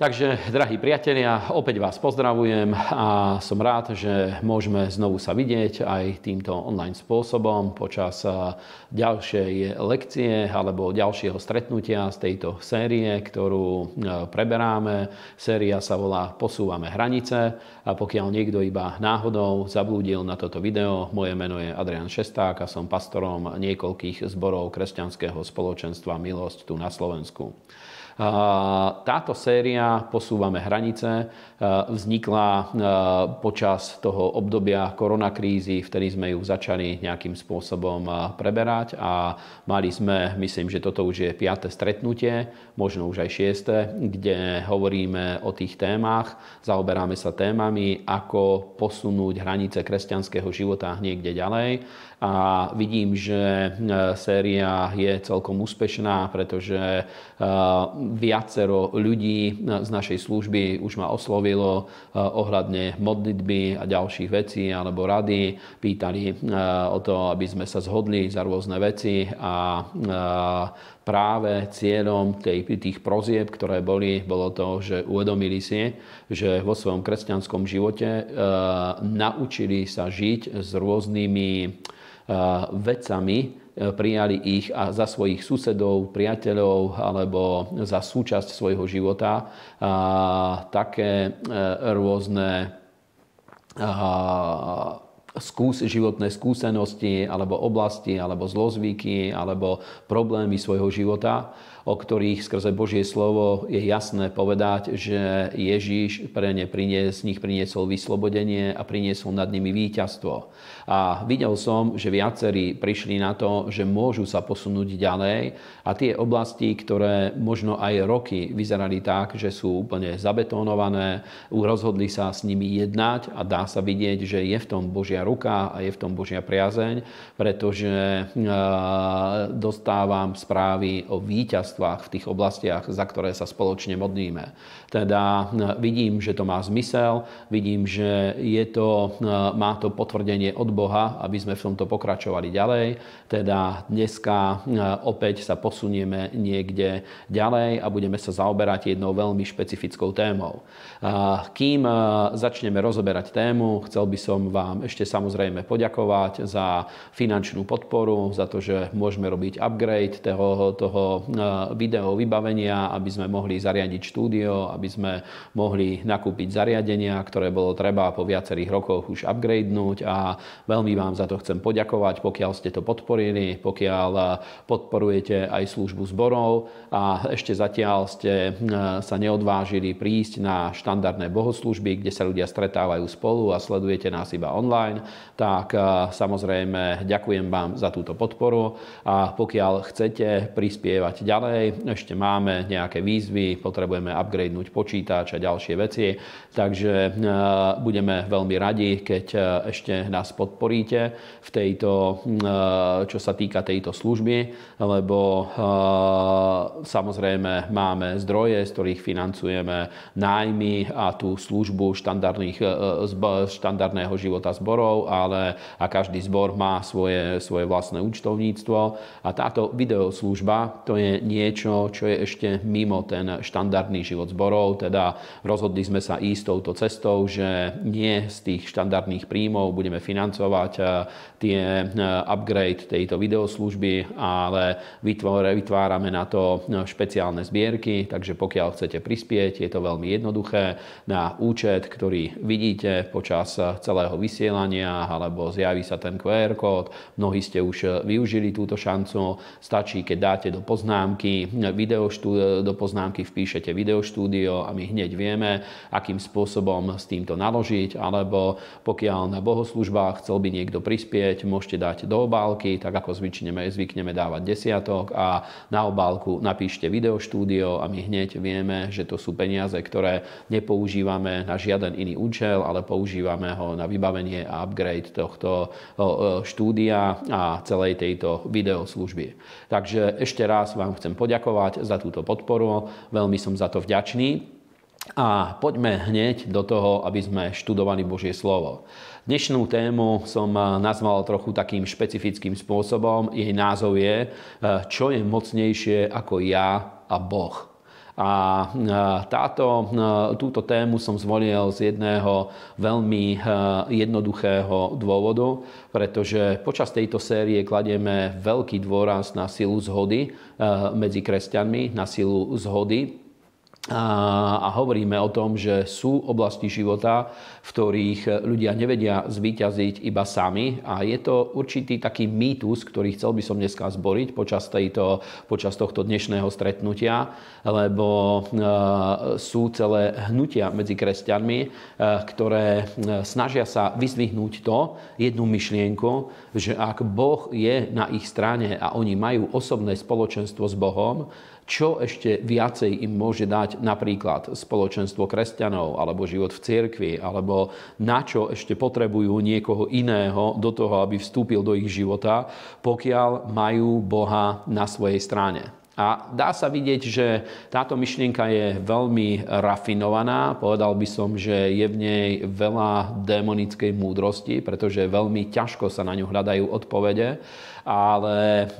Takže, drahí priatelia, opäť vás pozdravujem a som rád, že môžeme znovu sa vidieť aj týmto online spôsobom počas ďalšej lekcie alebo ďalšieho stretnutia z tejto série, ktorú preberáme. Séria sa volá Posúvame hranice a pokiaľ niekto iba náhodou zablúdil na toto video, moje meno je Adrián Šesták a som pastorom niekoľkých zborov Kresťanského spoločenstva Milosť tu na Slovensku. Táto séria Posúvame hranice vznikla počas toho obdobia koronakrízy, vtedy sme ju začali nejakým spôsobom preberať a mali sme, myslím, že toto už je 5. stretnutie, možno už aj 6., kde hovoríme o tých témach, zaoberáme sa témami, ako posunúť hranice kresťanského života niekde ďalej. A vidím, že séria je celkom úspešná, pretože viacero ľudí z našej služby už ma oslovilo ohľadne modlitby a ďalších vecí alebo rady. Pýtali o to, aby sme sa zhodli za rôzne veci a práve cieľom tých prozieb, ktoré boli, bolo to, že uvedomili si, že vo svojom kresťanskom živote naučili sa žiť s rôznymi vecami, prijali ich a za svojich susedov, priateľov alebo za súčasť svojho života také rôzne životné skúsenosti alebo oblasti alebo zlozvyky alebo problémy svojho života, o ktorých skrze Božie slovo je jasné povedať, že Ježiš z nich priniesol vyslobodenie a priniesol nad nimi víťazstvo. A videl som, že viacerí prišli na to, že môžu sa posunúť ďalej a tie oblasti, ktoré možno aj roky vyzerali tak, že sú úplne zabetónované, rozhodli sa s nimi jednať a dá sa vidieť, že je v tom Božia ruka a je v tom Božia priazeň, pretože dostávam správy o víťazstve v tých oblastiach, za ktoré sa spoločne modlíme. Teda vidím, že to má zmysel, vidím, že má to potvrdenie od Boha, aby sme v tomto pokračovali ďalej. Teda dneska opäť sa posunieme niekde ďalej a budeme sa zaoberať jednou veľmi špecifickou témou. Kým začneme rozoberať tému, chcel by som vám ešte samozrejme poďakovať za finančnú podporu, za to, že môžeme robiť upgrade toho video vybavenia, aby sme mohli zariadiť štúdio, aby sme mohli nakúpiť zariadenia, ktoré bolo treba po viacerých rokoch už upgradenúť a veľmi vám za to chcem poďakovať, pokiaľ ste to podporili, pokiaľ podporujete aj službu zborov a ešte zatiaľ ste sa neodvážili prísť na štandardné bohoslužby, kde sa ľudia stretávajú spolu a sledujete nás iba online, tak samozrejme ďakujem vám za túto podporu a pokiaľ chcete prispievať ďalej, ešte máme nejaké výzvy, potrebujeme upgradenúť počítač a ďalšie veci, takže budeme veľmi radi, keď ešte nás podporíte v tejto, čo sa týka tejto služby, lebo samozrejme máme zdroje, z ktorých financujeme nájmy a tú službu štandardného života zborov, ale a každý zbor má svoje vlastné účtovníctvo a táto videoslužba, to je niečo, čo je ešte mimo ten štandardný život zborov. Teda rozhodli sme sa ísť touto cestou, že nie z tých štandardných príjmov budeme financovať tie upgrade tejto videoslužby, ale vytvárame na to špeciálne zbierky, takže pokiaľ chcete prispieť, je to veľmi jednoduché na účet, ktorý vidíte počas celého vysielania alebo zjaví sa ten QR kód. Mnohí ste už využili túto šancu. Stačí, keď dáte do poznámky do poznámky vpíšete videoštúdio a my hneď vieme, akým spôsobom s týmto naložiť, alebo pokiaľ na bohoslužbách chcel by niekto prispieť, môžete dať do obálky, tak ako zvykneme dávať desiatok a na obálku napíšte videoštúdio a my hneď vieme, že to sú peniaze, ktoré nepoužívame na žiaden iný účel, ale používame ho na vybavenie a upgrade tohto štúdia a celej tejto videoslužby. Takže ešte raz vám chcem poďakovať za túto podporu. Veľmi som za to vďačný. A poďme hneď do toho, aby sme študovali Božie slovo. Dnešnú tému som nazval trochu takým špecifickým spôsobom. Jej názov je Čo je mocnejšie ako ja a Boh. A túto tému som zvolil z jedného veľmi jednoduchého dôvodu, pretože počas tejto série kladieme veľký dôraz na silu zhody medzi kresťanmi, na silu zhody. A hovoríme o tom, že sú oblasti života, v ktorých ľudia nevedia zvíťaziť iba sami. A je to určitý taký mýtus, ktorý chcel by som dneska zboriť počas tohto dnešného stretnutia, lebo sú celé hnutia medzi kresťanmi, ktoré snažia sa vyzdvihnúť to, jednu myšlienku, že ak Boh je na ich strane a oni majú osobné spoločenstvo s Bohom, čo ešte viacej im môže dať napríklad spoločenstvo kresťanov, alebo život v cirkvi, alebo na čo ešte potrebujú niekoho iného do toho, aby vstúpil do ich života, pokiaľ majú Boha na svojej strane. A dá sa vidieť, že táto myšlienka je veľmi rafinovaná. Povedal by som, že je v nej veľa démonickej múdrosti, pretože veľmi ťažko sa na ňu hľadajú odpovede. Ale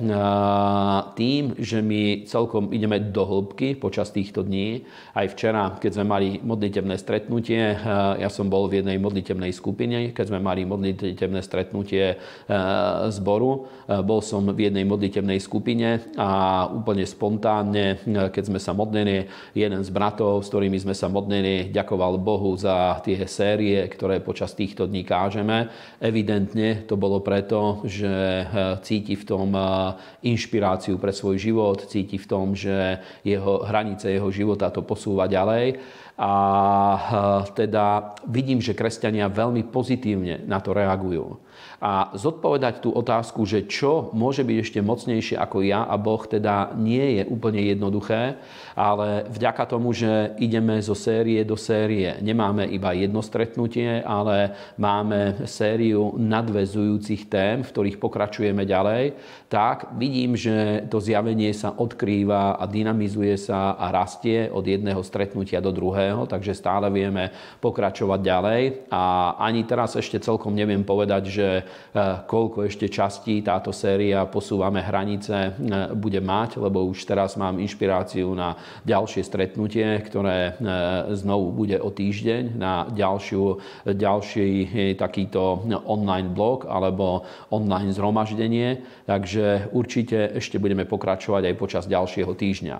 tým, že my celkom ideme do hĺbky počas týchto dní, aj včera, keď sme mali modlitevné stretnutie, ja som bol v jednej modlitevnej skupine, keď sme mali modlitevné stretnutie zboru, bol som v jednej modlitevnej skupine a úplne spontánne, keď sme sa modlili, jeden z bratov, s ktorými sme sa modlili, ďakoval Bohu za tie série, ktoré počas týchto dní kážeme. Evidentne to bolo preto, že cíti v tom inšpiráciu pre svoj život, cíti v tom, že hranice jeho života to posúva ďalej. A teda vidím, že kresťania veľmi pozitívne na to reagujú. A zodpovedať tú otázku, že čo môže byť ešte mocnejšie ako ja a Boh, teda nie je úplne jednoduché, ale vďaka tomu, že ideme zo série do série, nemáme iba jedno stretnutie, ale máme sériu nadväzujúcich tém, v ktorých pokračujeme ďalej, tak vidím, že to zjavenie sa odkrýva a dynamizuje sa a rastie od jedného stretnutia do druhého, takže stále vieme pokračovať ďalej. A ani teraz ešte celkom neviem povedať, že koľko ešte častí táto séria Posúvame hranice bude mať, lebo už teraz mám inšpiráciu na ďalšie stretnutie, ktoré znovu bude o týždeň, na ďalší takýto online blog alebo online zhromaždenie. Takže určite ešte budeme pokračovať aj počas ďalšieho týždňa.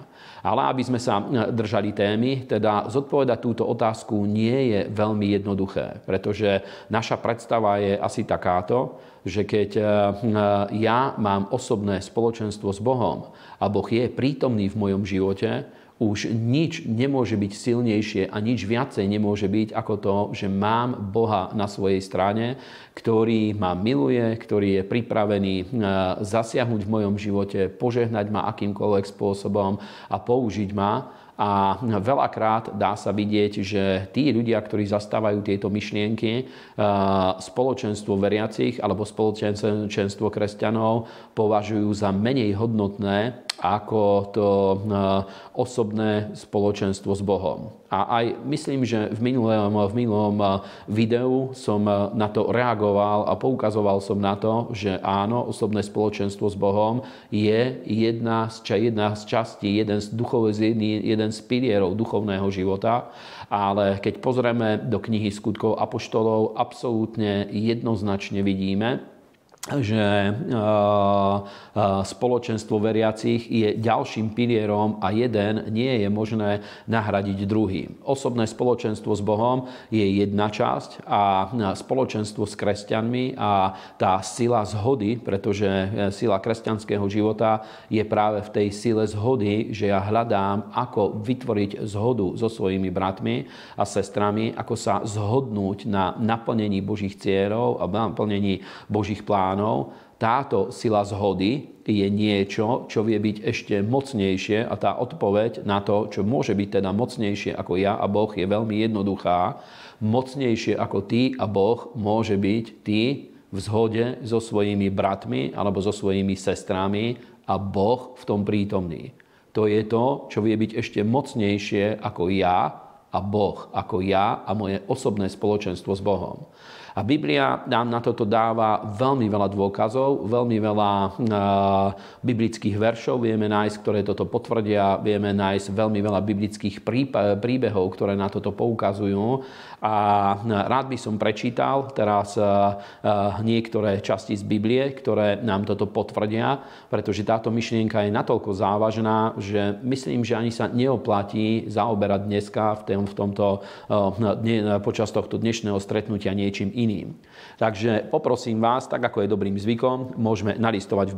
Ale aby sme sa držali témy, teda zodpovedať túto otázku nie je veľmi jednoduché, pretože naša predstava je asi taká, že keď ja mám osobné spoločenstvo s Bohom a Boh je prítomný v mojom živote, už nič nemôže byť silnejšie a nič viacej nemôže byť ako to, že mám Boha na svojej strane, ktorý ma miluje, ktorý je pripravený zasiahnuť v mojom živote, požehnať ma akýmkoľvek spôsobom a použiť ma. A veľakrát dá sa vidieť, že tí ľudia, ktorí zastávajú tieto myšlienky, spoločenstvo veriacich alebo spoločenstvo kresťanov považujú za menej hodnotné ako to osobné spoločenstvo s Bohom. A aj myslím, že v minulom videu som na to reagoval a poukazoval som na to, že áno, osobné spoločenstvo s Bohom je jedna z častí, jeden z pilierov duchovného života. Ale keď pozrieme do knihy Skutkov apoštolov, absolútne jednoznačne vidíme, že spoločenstvo veriacich je ďalším pilierom a jeden nie je možné nahradiť druhým. Osobné spoločenstvo s Bohom je jedna časť a spoločenstvo s kresťanmi a tá sila zhody, pretože sila kresťanského života je práve v tej sile zhody, že ja hľadám, ako vytvoriť zhodu so svojimi bratmi a sestrami, ako sa zhodnúť na naplnení Božích cieľov a naplnení Božích plánov. Táto sila zhody je niečo, čo vie byť ešte mocnejšie a tá odpoveď na to, čo môže byť teda mocnejšie ako ja a Boh, je veľmi jednoduchá. Mocnejšie ako ty a Boh môže byť ty v zhode so svojimi bratmi alebo so svojimi sestrami a Boh v tom prítomný. To je to, čo vie byť ešte mocnejšie ako ja a Boh, ako ja a moje osobné spoločenstvo s Bohom. A Biblia nám na toto dáva veľmi veľa dôkazov, veľmi veľa biblických veršov vieme nájsť, ktoré toto potvrdia, vieme nájsť veľmi veľa biblických príbehov, ktoré na toto poukazujú. A rád by som prečítal teraz niektoré časti z Biblie, ktoré nám toto potvrdia, pretože táto myšlienka je natoľko závažná, že myslím, že ani sa neoplatí zaoberať dneska počas tohto dnešného stretnutia niečím iným. Takže poprosím vás, tak ako je dobrým zvykom, môžeme nalistovať v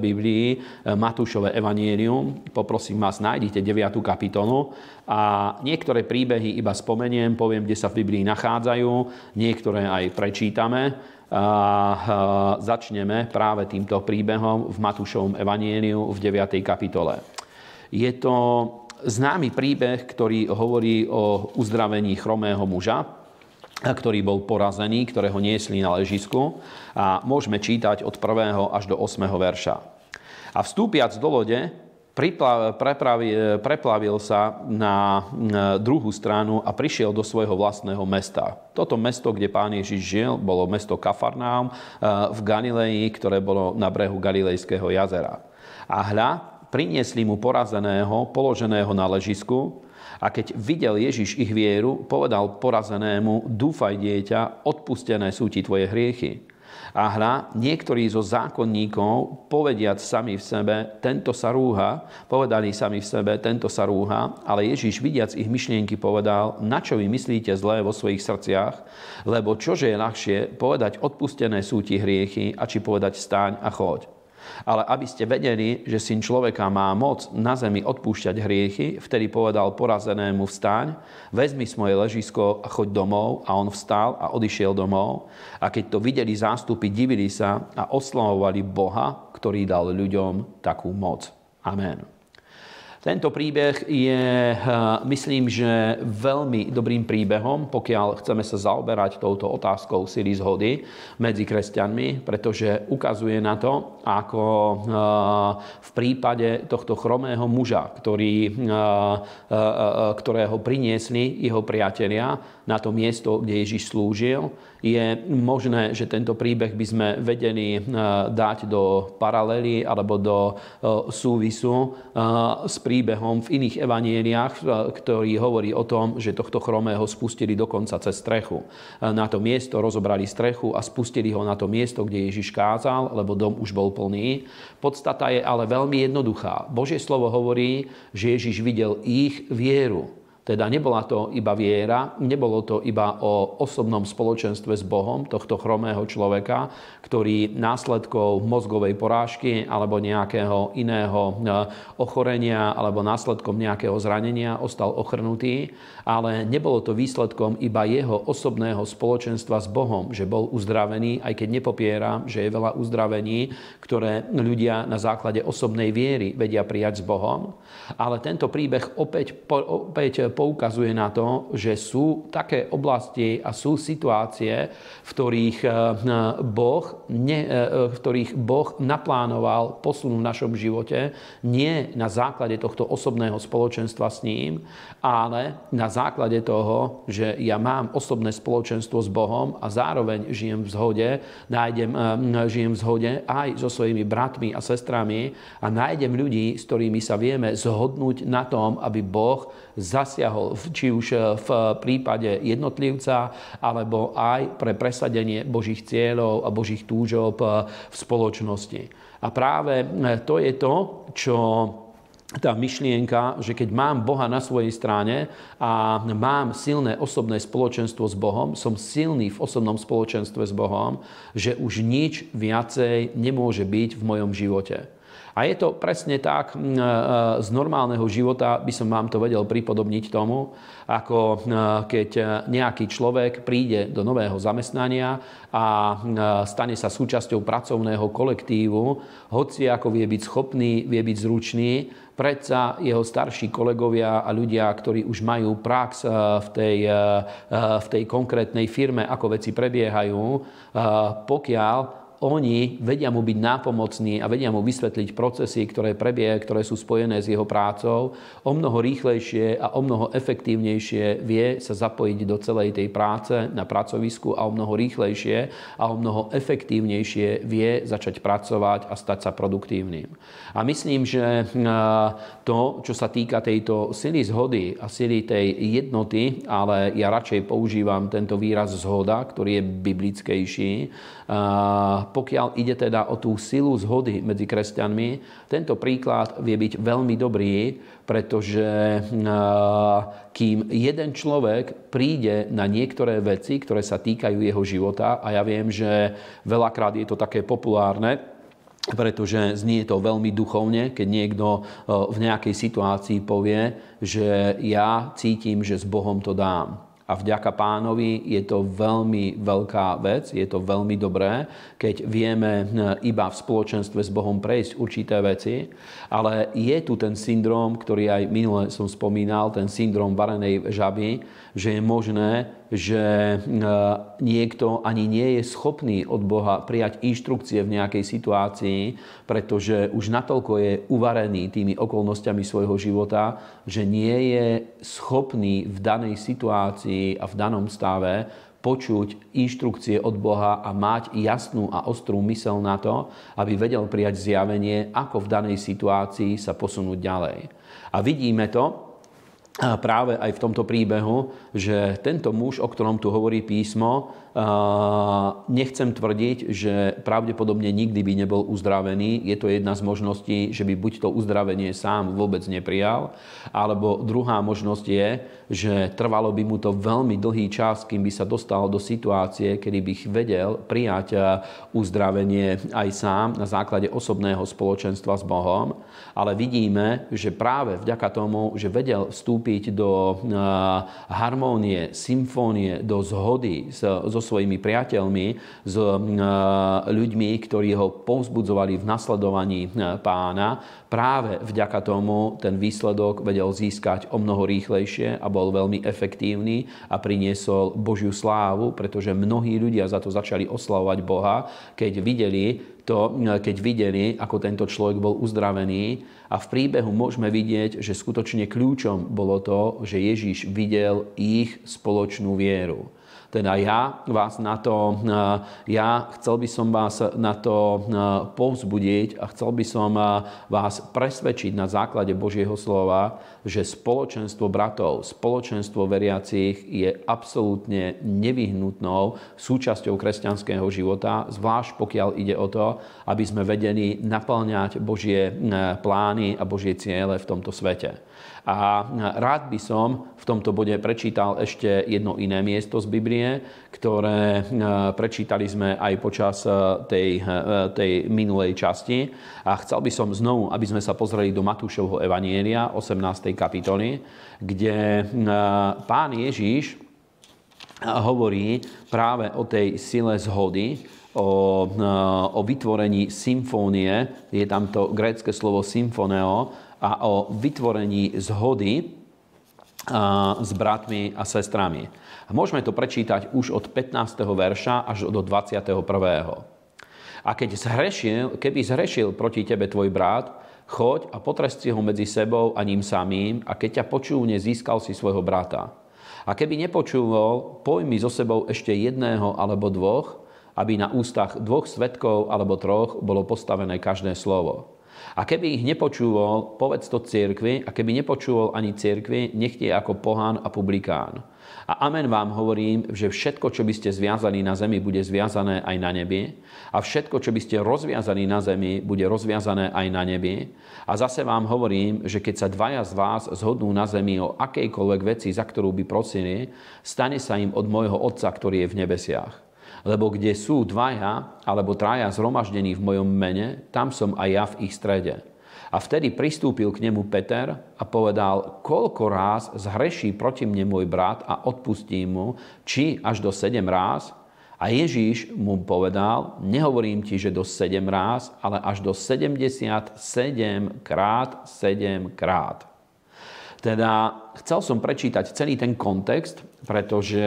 Biblii Matúšovo evanjelium. Poprosím vás, nájdite 9. kapitolu a niektoré príbehy iba spomeniem, poviem, kde sa v Biblii nachádzajú, niektoré aj prečítame. Začneme práve týmto príbehom v Matúšovom evanjeliu v 9. kapitole. Je to známy príbeh, ktorý hovorí o uzdravení chromého muža, ktorý bol porazený, ktorého niesli na ležisku. A môžeme čítať od 1. až do 8. verša. A vstúpiac do lode, preplavil sa na druhú stranu a prišiel do svojho vlastného mesta. Toto mesto, kde Pán Ježiš žil, bolo mesto Kafarnaum v Galilei, ktoré bolo na brehu Galilejského jazera. A hľa, priniesli mu porazeného, položeného na ležisku. A keď videl Ježiš ich vieru, povedal porazenému: dúfaj, dieťa, odpustené sú ti tvoje hriechy. A hľa, niektorí zo zákonníkov, povediac sami v sebe, tento sa rúha, povedali sami v sebe, tento sa rúha, ale Ježiš, vidiac ich myšlienky, povedal: na čo vy myslíte zlé vo svojich srdciach? Lebo čože je ľahšie, povedať odpustené sú ti hriechy, a či povedať staň a choď. Ale aby ste vedeli, že Syn človeka má moc na zemi odpúšťať hriechy, vtedy povedal porazenému: vstaň, vezmi svoje ležisko a choď domov. A on vstal a odišiel domov. A keď to videli zástupy, divili sa a oslavovali Boha, ktorý dal ľuďom takú moc. Amen. Tento príbeh je, myslím, že veľmi dobrým príbehom, pokiaľ chceme sa zaoberať touto otázkou sily zhody medzi kresťanmi, pretože ukazuje na to, ako v prípade tohto chromého muža, ktorého priniesli jeho priatelia na to miesto, kde Ježiš slúžil, je možné, že tento príbeh by sme vedeli dať do paralely alebo do súvisu s príbehom v iných evanjeliách, ktorý hovorí o tom, že tohto chromého spustili dokonca cez strechu. Na to miesto rozobrali strechu a spustili ho na to miesto, kde Ježiš kázal, lebo dom už bol plný. Podstata je ale veľmi jednoduchá. Božie slovo hovorí, že Ježiš videl ich vieru. Teda nebola to iba viera, nebolo to iba o osobnom spoločenstve s Bohom tohto chromého človeka, ktorý následkom mozgovej porážky alebo nejakého iného ochorenia alebo následkom nejakého zranenia ostal ochrnutý, ale nebolo to výsledkom iba jeho osobného spoločenstva s Bohom, že bol uzdravený, aj keď nepopieram, že je veľa uzdravení, ktoré ľudia na základe osobnej viery vedia prijať s Bohom. Ale tento príbeh opäť poukazuje na to, že sú také oblasti a sú situácie, v ktorých Boh naplánoval posun v našom živote nie na základe tohto osobného spoločenstva s ním, ale na základe toho, že ja mám osobné spoločenstvo s Bohom a zároveň žijem v zhode, žijem v zhode aj so svojimi bratmi a sestrami a nájdem ľudí, s ktorými sa vieme zhodnúť na tom, aby Boh zasiahol, či už v prípade jednotlivca, alebo aj pre presadenie Božích cieľov a Božích túžob v spoločnosti. A práve to je to, čo tá myšlienka, že keď mám Boha na svojej strane a mám silné osobné spoločenstvo s Bohom, som silný v osobnom spoločenstve s Bohom, že už nič viacej nemôže byť v mojom živote. A je to presne tak, z normálneho života by som vám to vedel pripodobniť tomu, ako keď nejaký človek príde do nového zamestnania a stane sa súčasťou pracovného kolektívu, hoci ako vie byť schopný, vie byť zručný, predsa jeho starší kolegovia a ľudia, ktorí už majú prax v tej konkrétnej firme, ako veci prebiehajú, pokiaľ oni vedia mu byť nápomocní a vedia mu vysvetliť procesy, ktoré prebiehajú, ktoré sú spojené s jeho prácou. O mnoho rýchlejšie a o mnoho efektívnejšie vie sa zapojiť do celej tej práce na pracovisku a o mnoho rýchlejšie a o mnoho efektívnejšie vie začať pracovať a stať sa produktívnym. A myslím, že to, čo sa týka tejto sily zhody a sily tej jednoty, ale ja radšej používam tento výraz zhoda, ktorý je biblickejší, pokiaľ ide teda o tú silu zhody medzi kresťanmi, tento príklad vie byť veľmi dobrý, pretože kým jeden človek príde na niektoré veci, ktoré sa týkajú jeho života, a ja viem, že veľakrát je to také populárne, pretože znie to veľmi duchovne, keď niekto v nejakej situácii povie, že ja cítim, že s Bohom to dám. A vďaka Pánovi je to veľmi veľká vec, je to veľmi dobré, keď vieme iba v spoločenstve s Bohom prejsť určité veci, ale je tu ten syndrom, ktorý aj minule som spomínal, ten syndrom varenej žaby, že je možné, že niekto ani nie je schopný od Boha prijať inštrukcie v nejakej situácii, pretože už natoľko je uvarený tými okolnostiami svojho života, že nie je schopný v danej situácii a v danom stave počuť inštrukcie od Boha a mať jasnú a ostrú myseľ na to, aby vedel prijať zjavenie, ako v danej situácii sa posunúť ďalej. A vidíme to práve aj v tomto príbehu, že tento muž, o ktorom tu hovorí písmo, nechcem tvrdiť, že pravdepodobne nikdy by nebol uzdravený. Je to jedna z možností, že by buď to uzdravenie sám vôbec neprijal, alebo druhá možnosť je, že trvalo by mu to veľmi dlhý čas, kým by sa dostal do situácie, kedy by vedel prijať uzdravenie aj sám na základe osobného spoločenstva s Bohom. Ale vidíme, že práve vďaka tomu, že vedel vstúpiť do harmónie, symfónie, do zhody so svojimi priateľmi, s ľuďmi, ktorí ho povzbudzovali v nasledovaní Pána. Práve vďaka tomu ten výsledok vedel získať o mnoho rýchlejšie a bol veľmi efektívny a priniesol Božiu slávu, pretože mnohí ľudia za to začali oslavovať Boha, keď videli, ako tento človek bol uzdravený. A v príbehu môžeme vidieť, že skutočne kľúčom bolo to, že Ježiš videl ich spoločnú vieru. Teda chcel by som vás na to povzbudiť a chcel by som vás presvedčiť na základe Božieho slova, že spoločenstvo bratov, spoločenstvo veriacich je absolútne nevyhnutnou súčasťou kresťanského života, zvlášť pokiaľ ide o to, aby sme vedeli naplňať Božie plány a Božie ciele v tomto svete. A rád by som v tomto bode prečítal ešte jedno iné miesto z Biblie, ktoré prečítali sme aj počas tej minulej časti. A chcel by som znovu, aby sme sa pozreli do Matúšovho evanjelia, 18. kapitoly, kde Pán Ježiš hovorí práve o tej sile zhody, o vytvorení symfónie, je tam to grécke slovo symfoneo, a o vytvorení zhody s bratmi a sestrami. A môžeme to prečítať už od 15. verša až do 21. A keby zhrešil proti tebe tvoj brat, choď a potrest si ho medzi sebou a ním samým, a keď ťa počúvne, získal si svojho brata. A keby nepočúval, pojmi so sebou ešte jedného alebo dvoch, aby na ústach dvoch svedkov alebo troch bolo postavené každé slovo. A keby ich nepočúval, povedz to cirkvi, a keby nepočúval ani cirkvi, nech je ako pohán a publikán. A amen vám hovorím, že všetko, čo by ste zviazali na zemi, bude zviazané aj na nebi, a všetko, čo by ste rozviazali na zemi, bude rozviazané aj na nebi. A zase vám hovorím, že keď sa dvaja z vás zhodnú na zemi o akejkoľvek veci, za ktorú by prosili, stane sa im od môjho Otca, ktorý je v nebesiach. Lebo kde sú dvaja alebo traja zhromaždení v mojom mene, tam som aj ja v ich strede. A vtedy pristúpil k nemu Peter a povedal, koľko ráz zhreší proti mne môj brat a odpustím mu, či až do 7 ráz? A Ježíš mu povedal, nehovorím ti, že do 7 ráz, ale až do 77 krát 7 krát. Teda chcel som prečítať celý ten kontext, pretože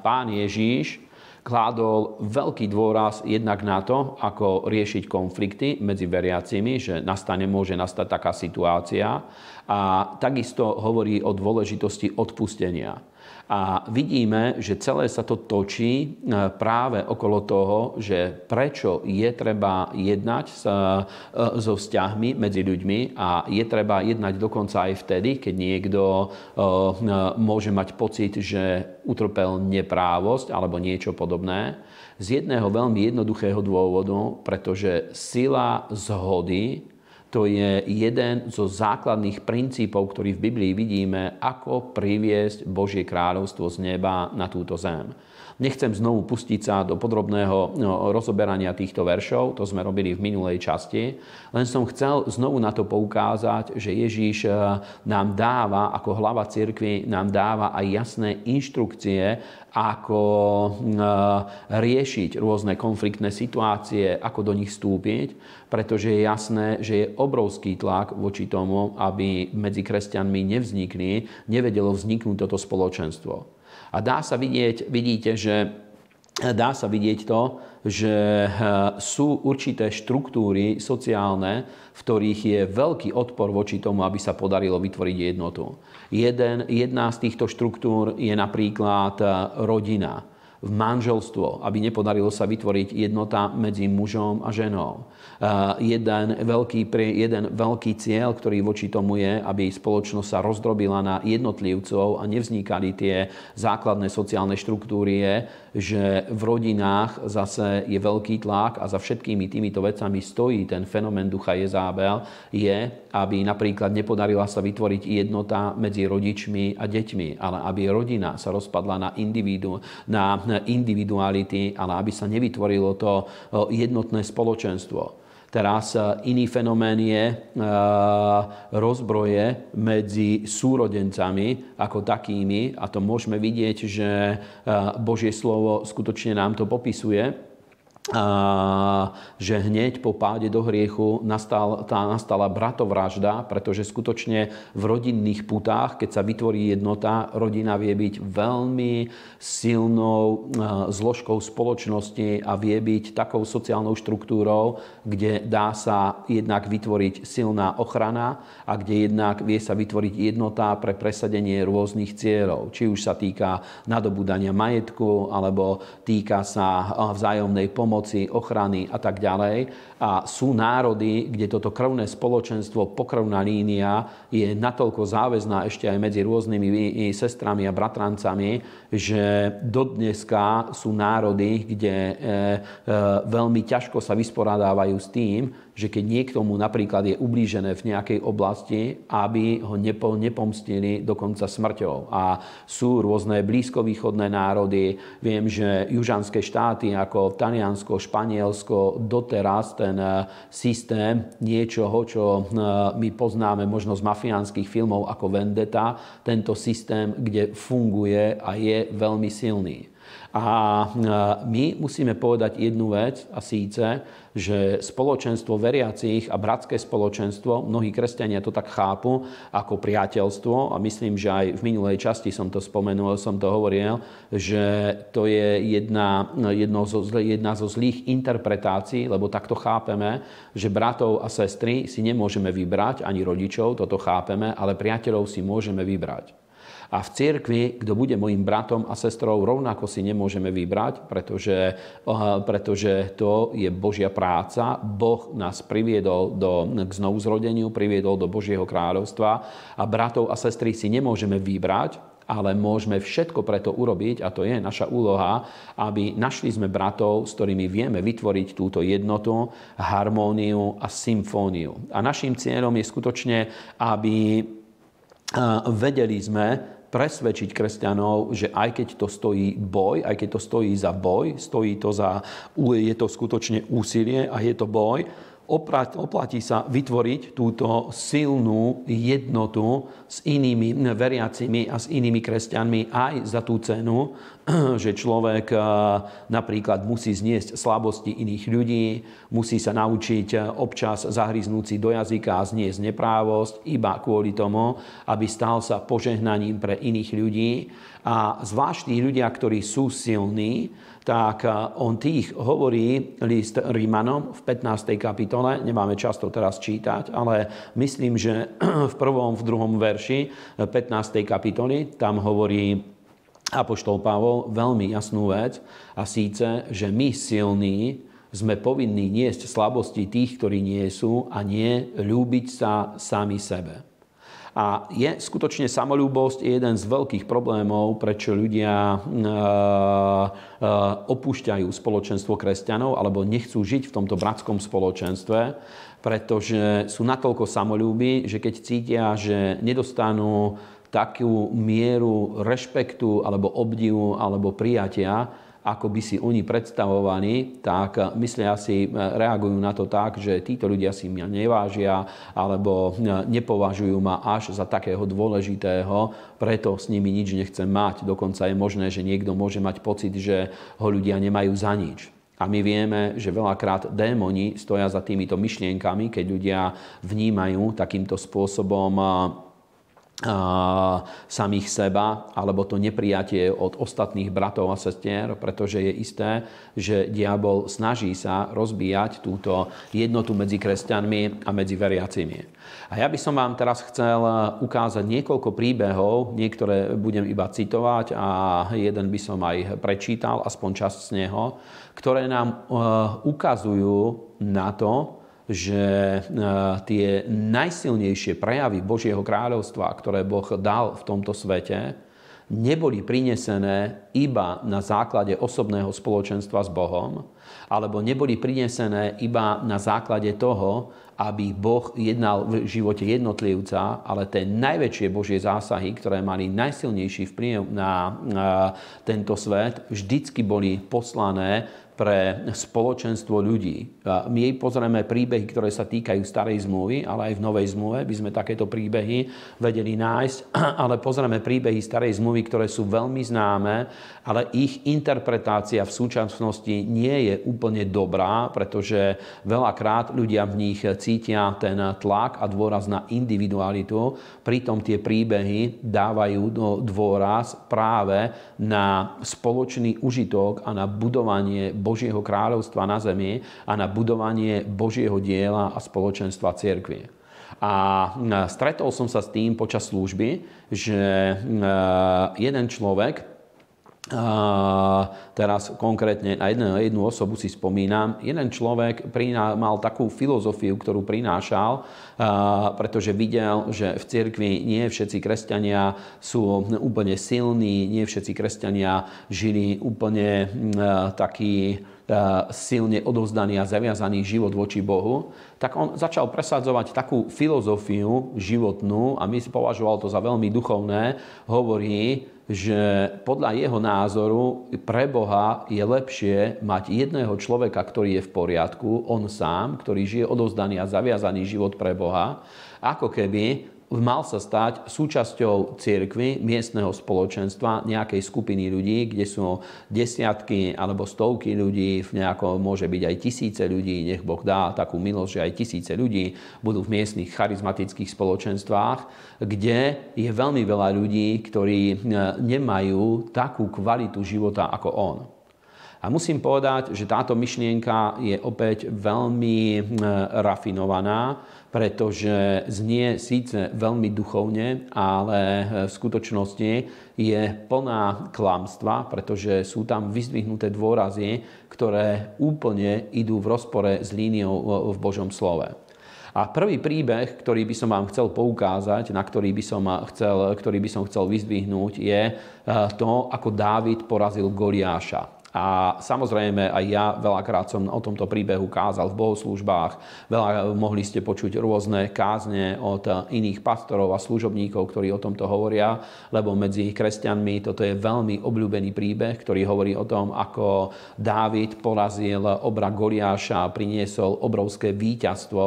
Pán Ježíš kládol veľký dôraz jednak na to, ako riešiť konflikty medzi veriacimi, že môže nastať taká situácia. A takisto hovorí o dôležitosti odpustenia. A vidíme, že celé sa to točí práve okolo toho, že prečo je treba jednať so vzťahmi medzi ľuďmi a je treba jednať dokonca aj vtedy, keď niekto môže mať pocit, že utrpel neprávosť alebo niečo podobné. Z jedného veľmi jednoduchého dôvodu, pretože sila zhody to je jeden zo základných princípov, ktorý v Biblii vidíme, ako priviesť Božie kráľovstvo z neba na túto zem. Nechcem znovu pustiť sa do podrobného rozoberania týchto veršov, to sme robili v minulej časti, len som chcel znovu na to poukázať, že Ježíš nám dáva, ako hlava cirkvi, nám dáva aj jasné inštrukcie, ako riešiť rôzne konfliktné situácie, ako do nich vstúpiť, pretože je jasné, že je obrovský tlak voči tomu, aby medzi kresťanmi nevedelo vzniknúť toto spoločenstvo. A dá sa vidieť to, že sú určité štruktúry sociálne, v ktorých je veľký odpor voči tomu, aby sa podarilo vytvoriť jednotu. Jedna z týchto štruktúr je napríklad rodina. V manželstvo, aby nepodarilo sa vytvoriť jednota medzi mužom a ženou. Jeden veľký cieľ, ktorý voči tomu je, aby spoločnosť sa rozdrobila na jednotlivcov a nevznikali tie základné sociálne štruktúry, je, že v rodinách zase je veľký tlak a za všetkými týmito vecami stojí ten fenomén ducha Jezábel, aby napríklad nepodarila sa vytvoriť jednota medzi rodičmi a deťmi, ale aby rodina sa rozpadla na individuality, ale aby sa nevytvorilo to jednotné spoločenstvo. Teraz iný fenomén je rozbroje medzi súrodencami ako takými a to môžeme vidieť, že Božie slovo skutočne nám to popisuje, že hneď po páde do hriechu nastala bratovražda, pretože skutočne v rodinných putách, keď sa vytvorí jednota, rodina vie byť veľmi silnou zložkou spoločnosti a vie byť takou sociálnou štruktúrou, kde dá sa jednak vytvoriť silná ochrana a kde jednak vie sa vytvoriť jednota pre presadenie rôznych cieľov. Či už sa týka nadobúdania majetku, alebo týka sa vzájomnej pomoci, ochrany a tak ďalej. A sú národy, kde toto krvné spoločenstvo, pokrvná línia je natoľko záväzná ešte aj medzi rôznymi sestrami a bratrancami, že dodneska sú národy, kde veľmi ťažko sa vysporadávajú s tým, že keď niektomu napríklad je ublížené v nejakej oblasti, aby ho nepomstili dokonca smrťou. A sú rôzne blízkovýchodné národy. Viem, že južanské štáty ako Taliansko, Španielsko doteraz ten systém niečoho, čo my poznáme možno z mafiánskych filmov ako Vendetta, tento systém, kde funguje a je veľmi silný. A my musíme povedať jednu vec, a síce, že spoločenstvo veriacich a bratské spoločenstvo, mnohí kresťania to tak chápu ako priateľstvo a myslím, že aj v minulej časti som to spomenul, som to hovoril, že to je jedna zo zlých interpretácií, lebo takto chápeme, že bratov a sestry si nemôžeme vybrať, ani rodičov, toto chápeme, ale priateľov si môžeme vybrať. A v cirkvi, kto bude mojim bratom a sestrou, rovnako si nemôžeme vybrať, pretože to je Božia práca. Boh nás priviedol k znovuzrodeniu, priviedol do Božieho kráľovstva a bratov a sestry si nemôžeme vybrať, ale môžeme všetko preto urobiť, a to je naša úloha, aby našli sme bratov, s ktorými vieme vytvoriť túto jednotu, harmóniu a symfóniu. A našim cieľom je skutočne, aby vedeli sme presvedčiť kresťanov, že aj keď to stojí boj, aj keď to stojí za boj, je to skutočne úsilie a je to boj, oplatí sa vytvoriť túto silnú jednotu s inými veriacimi a s inými kresťanmi aj za tú cenu, že človek napríklad musí zniesť slabosti iných ľudí, musí sa naučiť občas zahryznúť si do jazyka a zniesť neprávosť iba kvôli tomu, aby stal sa požehnaním pre iných ľudí. A zvlášť tí ľudia, ktorí sú silní, tak on tých hovorí list Rímanom v 15. kapitole. Nemáme často teraz čítať, ale myslím, že v prvom, v druhom verši 15. kapitoly tam hovorí apoštol Pavol veľmi jasnú vec, a síce, že my silní sme povinní niesť slabosti tých, ktorí nie sú, a nie ľúbiť sa sami sebe. A je skutočne samoľúbosť jeden z veľkých problémov, prečo ľudia opúšťajú spoločenstvo kresťanov alebo nechcú žiť v tomto bratskom spoločenstve, pretože sú natoľko samoľúbi, že keď cítia, že nedostanú takú mieru rešpektu alebo obdivu alebo prijatia, ako by si oni predstavovali, tak myslia si, reagujú na to tak, že títo ľudia si mňa nevážia alebo nepovažujú ma až za takého dôležitého, preto s nimi nič nechcem mať. Dokonca je možné, že niekto môže mať pocit, že ho ľudia nemajú za nič. A my vieme, že veľakrát démoni stoja za týmito myšlienkami, keď ľudia vnímajú takýmto spôsobom samých seba alebo to neprijatie od ostatných bratov a sestier, pretože je isté, že diabol snaží sa rozbíjať túto jednotu medzi kresťanmi a medzi veriacimi. A ja by som vám teraz chcel ukázať niekoľko príbehov, niektoré budem iba citovať a jeden by som aj prečítal, aspoň časť z neho, ktoré nám ukazujú na to, že tie najsilnejšie prejavy Božieho kráľovstva, ktoré Boh dal v tomto svete, neboli prinesené iba na základe osobného spoločenstva s Bohom, alebo neboli prinesené iba na základe toho, aby Boh jednal v živote jednotlivca, ale tie najväčšie Božie zásahy, ktoré mali najsilnejší vplyv na tento svet, vždycky boli poslané pre spoločenstvo ľudí. My pozrieme príbehy, ktoré sa týkajú starej zmluvy, ale aj v novej zmluve by sme takéto príbehy vedeli nájsť, ale pozrieme príbehy starej zmluvy, ktoré sú veľmi známe, ale ich interpretácia v súčasnosti nie je úplne dobrá, pretože veľakrát ľudia v nich cítia ten tlak a dôraz na individualitu, pritom tie príbehy dávajú dôraz práve na spoločný užitok a na budovanie Božieho kráľovstva na zemi a na budovanie Božieho diela a spoločenstva cirkvi. A stretol som sa s tým počas služby, že jeden človek, teraz konkrétne na jednu osobu si spomínam, jeden človek mal takú filozofiu, ktorú prinášal, pretože videl, že v cirkvi nie všetci kresťania sú úplne silní, nie všetci kresťania žili úplne taký silne odovzdaný a zaviazaný život voči Bohu, tak on začal presadzovať takú filozofiu životnú a my považoval to za veľmi duchovné, hovorí, že podľa jeho názoru pre Boha je lepšie mať jedného človeka, ktorý je v poriadku, on sám, ktorý žije odovzdaný a zaviazaný život pre Boha, ako keby mal sa stať súčasťou cirkvi, miestneho spoločenstva, nejakej skupiny ľudí, kde sú desiatky alebo stovky ľudí, môže byť aj 1000 ľudí, nech Boh dá takú milosť, že aj 1000 ľudí budú v miestnych charizmatických spoločenstvách, kde je veľmi veľa ľudí, ktorí nemajú takú kvalitu života ako on. A musím povedať, že táto myšlienka je opäť veľmi rafinovaná, pretože znie síce veľmi duchovne, ale v skutočnosti je plná klamstva, pretože sú tam vyzdvihnuté dôrazy, ktoré úplne idú v rozpore s líniou v Božom slove. A prvý príbeh, ktorý by som vám chcel poukázať, ktorý by som chcel vyzdvihnúť, je to, ako Dávid porazil Goliáša. A samozrejme aj ja veľakrát som o tomto príbehu kázal v bohoslúžbách. Mohli ste počuť rôzne kázne od iných pastorov a služobníkov, ktorí o tomto hovoria, lebo medzi kresťanmi toto je veľmi obľúbený príbeh, ktorý hovorí o tom, ako Dávid porazil obra Goliáša a priniesol obrovské víťazstvo.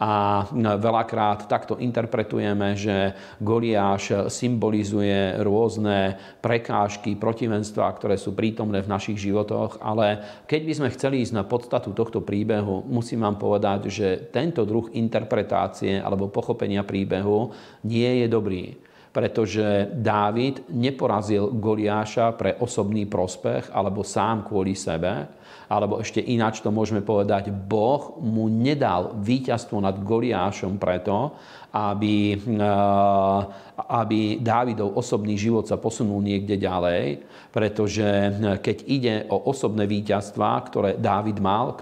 A veľakrát takto interpretujeme, že Goliáš symbolizuje rôzne prekážky, protivenstvá, ktoré sú prítomné v našich životoch, ale keď by sme chceli ísť na podstatu tohto príbehu, musím vám povedať, že tento druh interpretácie alebo pochopenia príbehu nie je dobrý. pretože Dávid neporazil Goliáša pre osobný prospech alebo sám kvôli sebe, alebo ešte ináč to môžeme povedať, Boh mu nedal víťazstvo nad Goliášom preto, aby Dávidov osobný život sa posunul niekde ďalej, pretože keď ide o osobné víťazstvá, ktoré Dávid mal, z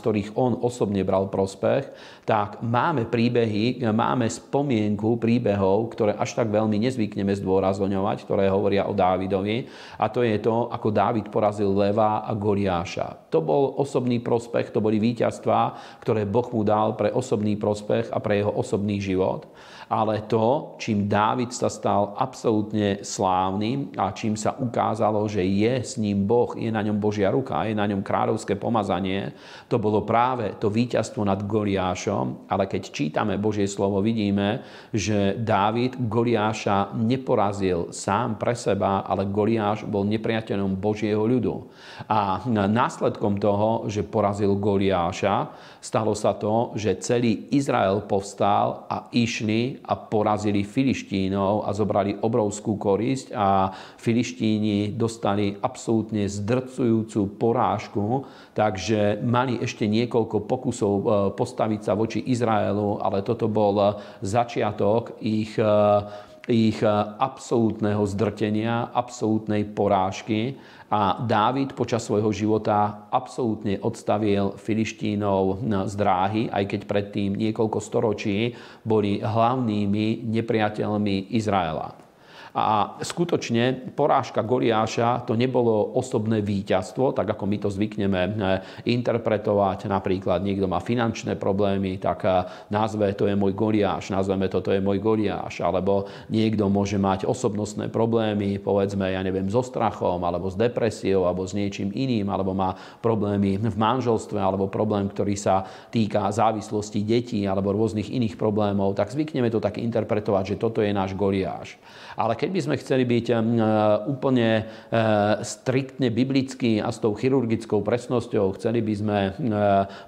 ktorých on osobne bral prospech, tak máme príbehy, máme spomienku príbehov, ktoré až tak veľmi nezvykneme zdôrazňovať, ktoré hovoria o Dávidovi. A to je to, ako Dávid porazil Leva a Goliáša. To bol osobný prospech, to boli víťazstvá, ktoré Boh mu dal pre osobný prospech a pre jeho osobný život. Ale to, čím Dávid sa stal absolútne slávnym a čím sa ukázalo, že je s ním Boh, je na ňom Božia ruka, je na ňom kráľovské pomazanie, to bolo práve to víťazstvo nad Goliášom. Ale keď čítame Božie slovo, vidíme, že Dávid Goliáša neporazil sám pre seba, ale Goliáš bol nepriateľom Božieho ľudu. A následkom toho, že porazil Goliáša, stalo sa to, že celý Izrael povstal a išli a porazili Filištínov a zobrali obrovskú korisť a Filištíni dostali absolútne zdrcujúcu porážku, takže mali ešte niekoľko pokusov postaviť sa voči Izraelu, ale toto bol začiatok ich absolútneho zdrtenia, absolútnej porážky. A Dávid počas svojho života absolútne odstavil Filištínov z dráhy, aj keď predtým niekoľko storočí boli hlavnými nepriateľmi Izraela. A skutočne porážka Goliáša to nebolo osobné víťazstvo, tak ako my to zvykneme interpretovať. Napríklad niekto má finančné problémy, tak nazve to je môj Goliáš, nazveme to je môj Goliáš. Alebo niekto môže mať osobnostné problémy, povedzme, so strachom, alebo s depresiou, alebo s niečím iným, alebo má problémy v manželstve, alebo problém, ktorý sa týka závislosti detí, alebo rôznych iných problémov. Tak zvykneme to tak interpretovať, že toto je náš Goliáš. Ale keď by sme chceli byť úplne striktne biblický a s tou chirurgickou presnosťou chceli by sme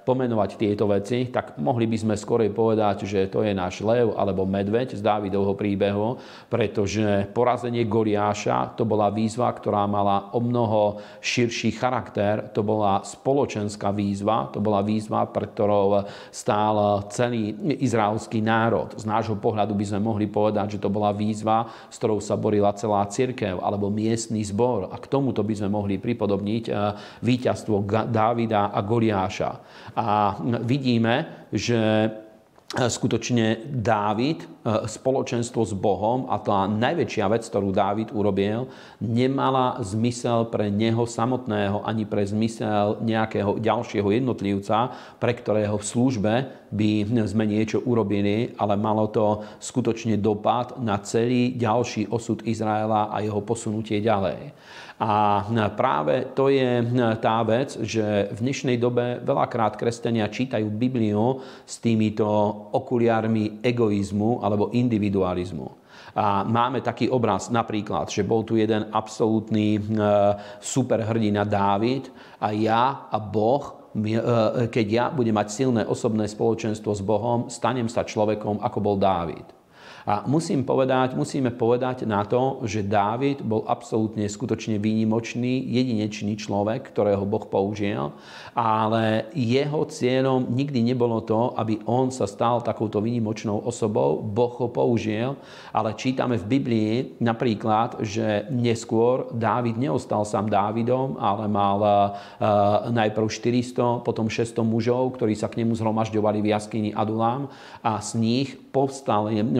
pomenovať tieto veci, tak mohli by sme skorej povedať, že to je náš lev alebo medveď z Dávidovho príbehu, pretože porazenie Goliáša to bola výzva, ktorá mala o mnoho širší charakter, to bola spoločenská výzva, to bola výzva, pre ktorou stál celý izraelský národ. Z nášho pohľadu by sme mohli povedať, že to bola výzva, s ktorou sa borila celá cirkev alebo miestny zbor. A k tomuto by sme mohli pripodobniť víťazstvo Dávida a Goliáša. A vidíme, že skutočne Dávid, spoločenstvo s Bohom a tá najväčšia vec, ktorú Dávid urobil, nemala zmysel pre neho samotného ani pre zmysel nejakého ďalšieho jednotlivca, pre ktorého v službe by sme niečo urobili, ale malo to skutočne dopad na celý ďalší osud Izraela a jeho posunutie ďalej. A práve to je tá vec, že v dnešnej dobe veľakrát kresťania čítajú Bibliu s týmito okuliármi egoizmu alebo individualizmu. A máme taký obraz napríklad, že bol tu jeden absolútny superhrdina Dávid a ja a Boh, keď ja budem mať silné osobné spoločenstvo s Bohom, stanem sa človekom, ako bol Dávid. A musíme povedať na to, že Dávid bol absolútne skutočne výnimočný, jedinečný človek, ktorého Boh použil, ale jeho cieľom nikdy nebolo to, aby on sa stal takouto výnimočnou osobou, Boh ho použil, ale čítame v Biblii napríklad, že neskôr Dávid neostal sám Dávidom, ale mal najprv 400, potom 600 mužov, ktorí sa k nemu zhromažďovali v jaskyni Adulám a z nich povstali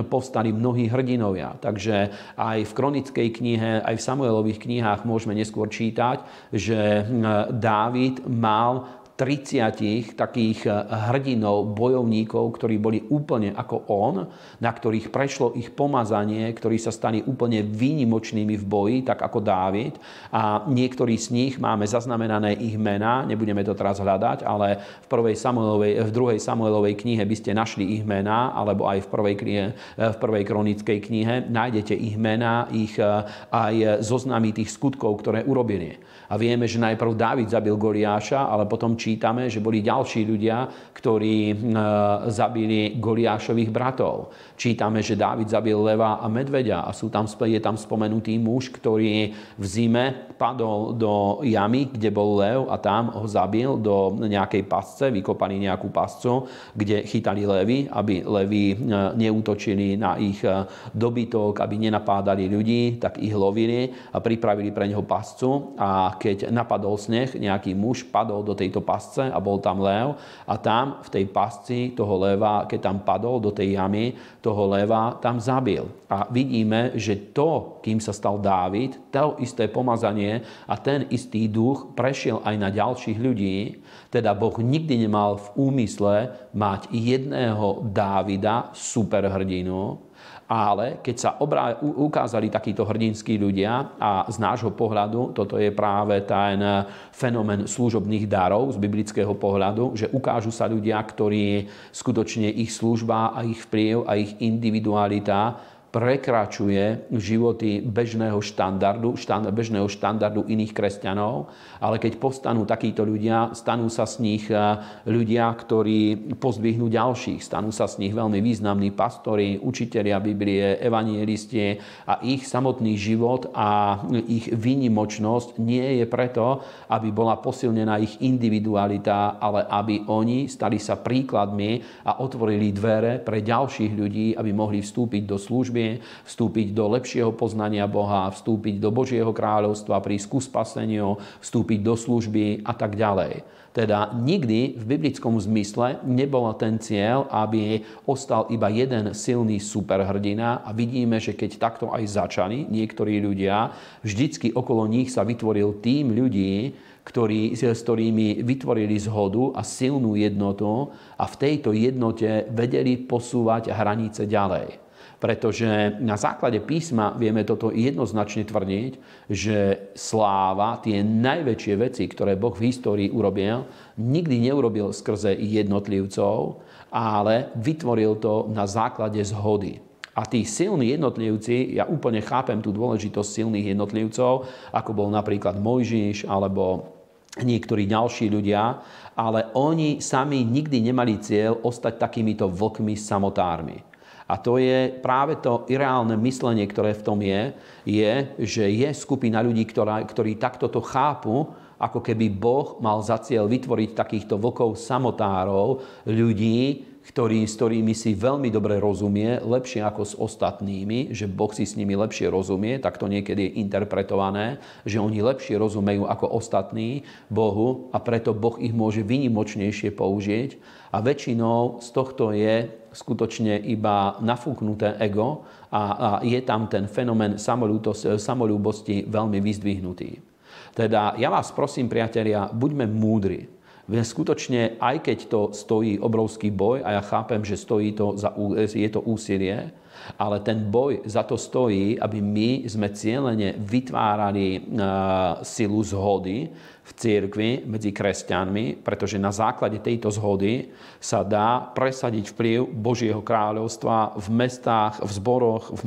mnohí hrdinovia. Takže aj v kronickej knihe, aj v Samuelových knihách môžeme neskôr čítať, že Dávid mal 30 takých hrdinov, bojovníkov, ktorí boli úplne ako on, na ktorých prešlo ich pomazanie, ktorí sa stali úplne výnimočnými v boji, tak ako Dávid. A niektorí z nich máme zaznamenané ich mená, nebudeme to teraz hľadať, ale v druhej Samuelovej knihe by ste našli ich mená, alebo aj v prvej kronickej knihe nájdete ich mená, ich aj zoznamy tých skutkov, ktoré urobili. A vieme, že najprv Dávid zabil Goliáša, ale potom čítame, že boli ďalší ľudia, ktorí zabili Goliášových bratov. Čítame, že Dávid zabil leva a medveďa a je tam spomenutý muž, ktorý v zime padol do jamy, kde bol lev a tam ho zabil do nejakej pasce, vykopali nejakú pascu, kde chytali levy, aby levy neútočili na ich dobytok, aby nenapádali ľudí, tak ich lovili a pripravili pre neho pascu a keď napadol sneh, nejaký muž padol do tejto pasce a bol tam lev a tam v tej pasci toho leva, keď tam padol do tej jamy, toho leva tam zabil. A vidíme, že to, kým sa stal Dávid, to isté pomazanie a ten istý duch prešiel aj na ďalších ľudí, teda Boh nikdy nemal v úmysle mať jedného Dávida, superhrdinu, ale keď sa ukázali takíto hrdinskí ľudia a z nášho pohľadu, toto je práve ten fenomén služobných darov z biblického pohľadu, že ukážu sa ľudia, ktorí skutočne ich služba a ich vplyv a ich individualita prekračuje životy bežného štandardu iných kresťanov, ale keď povstanú takíto ľudia, stanú sa z nich ľudia, ktorí pozdvihnú ďalších, stanú sa z nich veľmi významní pastori, učitelia Biblie, evangelisti a ich samotný život a ich výnimočnosť nie je preto, aby bola posilnená ich individualita, ale aby oni stali sa príkladmi a otvorili dvere pre ďalších ľudí, aby mohli vstúpiť do služby, vstúpiť do lepšieho poznania Boha, vstúpiť do Božieho kráľovstva, prísť ku spaseniu, vstúpiť do služby a tak ďalej. Teda nikdy v biblickom zmysle nebol ten cieľ, aby ostal iba jeden silný superhrdina a vidíme, že keď takto aj začali niektorí ľudia, vždycky okolo nich sa vytvoril tím ľudí, s ktorými vytvorili zhodu a silnú jednotu a v tejto jednote vedeli posúvať hranice ďalej. Pretože na základe písma vieme toto jednoznačne tvrdiť, že sláva, tie najväčšie veci, ktoré Boh v histórii urobil, nikdy neurobil skrze jednotlivcov, ale vytvoril to na základe zhody. A tí silní jednotlivci, ja úplne chápem tú dôležitosť silných jednotlivcov, ako bol napríklad Mojžiš alebo niektorí ďalší ľudia, ale oni sami nikdy nemali cieľ ostať takýmito vlkmi samotármi. A to je práve to ireálne myslenie, ktoré v tom je, že je skupina ľudí, ktorí takto to chápu, ako keby Boh mal za cieľ vytvoriť takýchto vlkov samotárov, ľudí, s ktorými si veľmi dobre rozumie, lepšie ako s ostatnými, že Boh si s nimi lepšie rozumie, tak to niekedy je interpretované, že oni lepšie rozumejú ako ostatní Bohu a preto Boh ich môže výnimočnejšie použiť. A väčšinou z tohto je skutočne iba nafúknuté ego a je tam ten fenomén samolúbosti veľmi vyzdvihnutý. Teda ja vás prosím, priatelia, buďme múdri. Skutočne, aj keď to stojí obrovský boj, a ja chápem, že je to úsilie, ale ten boj za to stojí, aby my sme cielene vytvárali silu zhody v cirkvi medzi kresťanmi, pretože na základe tejto zhody sa dá presadiť vplyv Božieho kráľovstva v mestách, v zboroch, a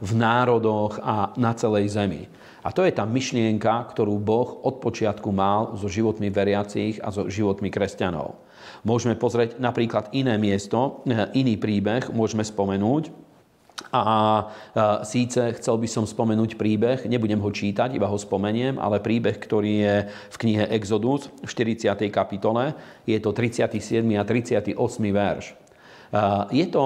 v národoch a na celej zemi. A to je tá myšlienka, ktorú Boh od počiatku mal so životmi veriacich a so životmi kresťanov. Môžeme pozrieť napríklad iné miesto, iný príbeh môžeme spomenúť. A síce chcel by som spomenúť príbeh, nebudem ho čítať, iba ho spomeniem, ale príbeh, ktorý je v knihe Exodus v 40. kapitole, je to 37. a 38. verš. Je to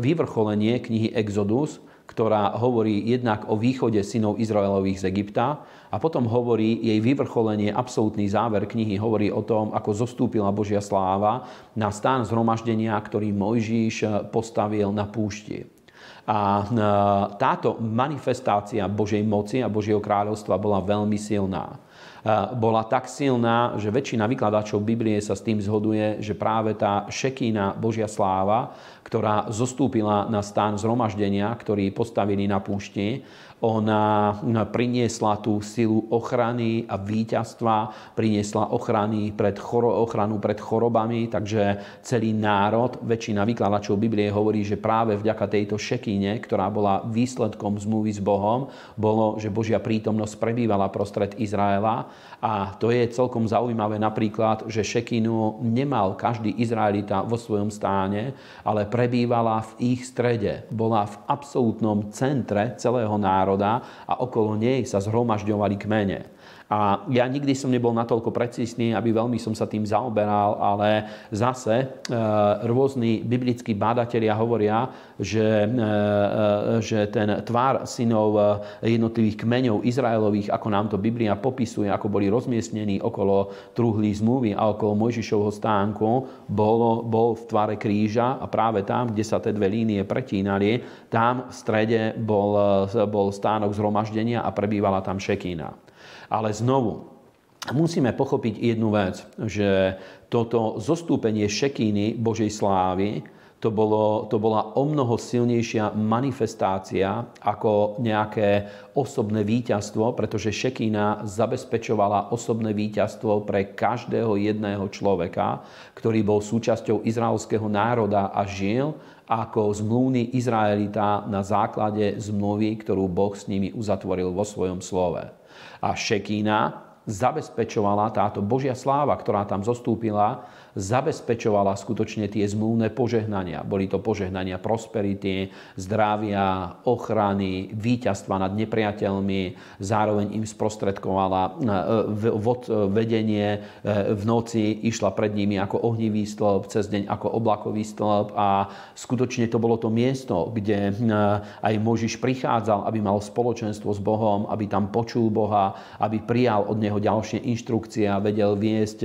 vyvrcholenie knihy Exodus, ktorá hovorí jednak o východe synov Izraelových z Egypta a potom hovorí jej vyvrcholenie, absolútny záver knihy, hovorí o tom, ako zostúpila Božia sláva na stán zhromaždenia, ktorý Mojžiš postavil na púšti. A táto manifestácia Božej moci a Božieho kráľovstva bola veľmi silná. Bola tak silná, že väčšina vykladačov Biblie sa s tým zhoduje, že práve tá šekína Božia sláva, ktorá zostúpila na stán zhromaždenia, ktorý postavili na púšti, ona priniesla tú silu ochrany a víťazstva, priniesla ochranu pred chorobami, takže celý národ, väčšina vykladačov Biblie hovorí, že práve vďaka tejto šekíne, ktorá bola výsledkom zmluvy s Bohom, bolo, že Božia prítomnosť prebývala prostred Izraela A to je celkom zaujímavé napríklad, že šekinu nemal každý Izraelita vo svojom stáne, ale prebývala v ich strede. Bola v absolútnom centre celého národa a okolo nej sa zhromažďovali kmene. A ja nikdy som nebol natoľko precízny, aby veľmi som sa tým zaoberal, ale zase rôzni biblickí bádatelia hovoria, že ten tvar synov jednotlivých kmeňov Izraelových, ako nám to Biblia popisuje, ako boli rozmiestnení okolo truhlí zmluvy a okolo Mojžišovho stánku, bol v tvare kríža a práve tam, kde sa tie dve línie pretínali, tam v strede bol stánok zhromaždenia a prebývala tam šekína. Ale znovu, musíme pochopiť jednu vec, že toto zostúpenie šekíny Božej slávy, to bola omnoho silnejšia manifestácia ako nejaké osobné víťazstvo, pretože šekína zabezpečovala osobné víťazstvo pre každého jedného človeka, ktorý bol súčasťou izraelského národa a žil ako zmluvný Izraelita na základe zmluvy, ktorú Boh s nimi uzatvoril vo svojom slove. A šekína zabezpečovala, táto Božia sláva, ktorá tam zostúpila, zabezpečovala skutočne tie zmluvné požehnania. Boli to požehnania prosperity, zdravia, ochrany, víťazstva nad nepriateľmi. Zároveň im sprostredkovala vedenie v noci, išla pred nimi ako ohnivý stĺp, cez deň ako oblakový stĺp a skutočne to bolo to miesto, kde aj Mojžiš prichádzal, aby mal spoločenstvo s Bohom, aby tam počul Boha, aby prijal od Neho ďalšie inštrukcie a vedel viesť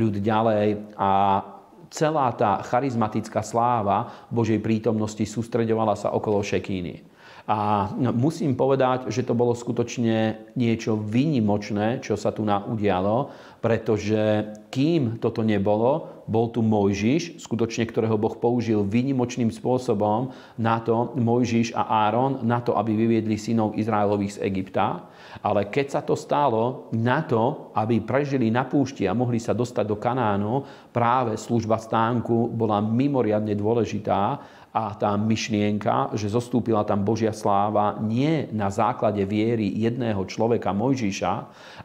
ľud ďalej a celá tá charizmatická sláva Božej prítomnosti sústreďovala sa okolo šekíny. A musím povedať, že to bolo skutočne niečo výnimočné, čo sa tu udialo, pretože kým toto nebolo, bol tu Mojžiš, skutočne ktorého Boh použil výnimočným spôsobom na to, Mojžiš a Áron, na to, aby vyviedli synov Izraelových z Egypta. Ale keď sa to stalo na to, aby prežili na púšti a mohli sa dostať do Kanánu, práve služba stánku bola mimoriadne dôležitá. A tá myšlienka, že zostúpila tam Božia sláva nie na základe viery jedného človeka Mojžiša,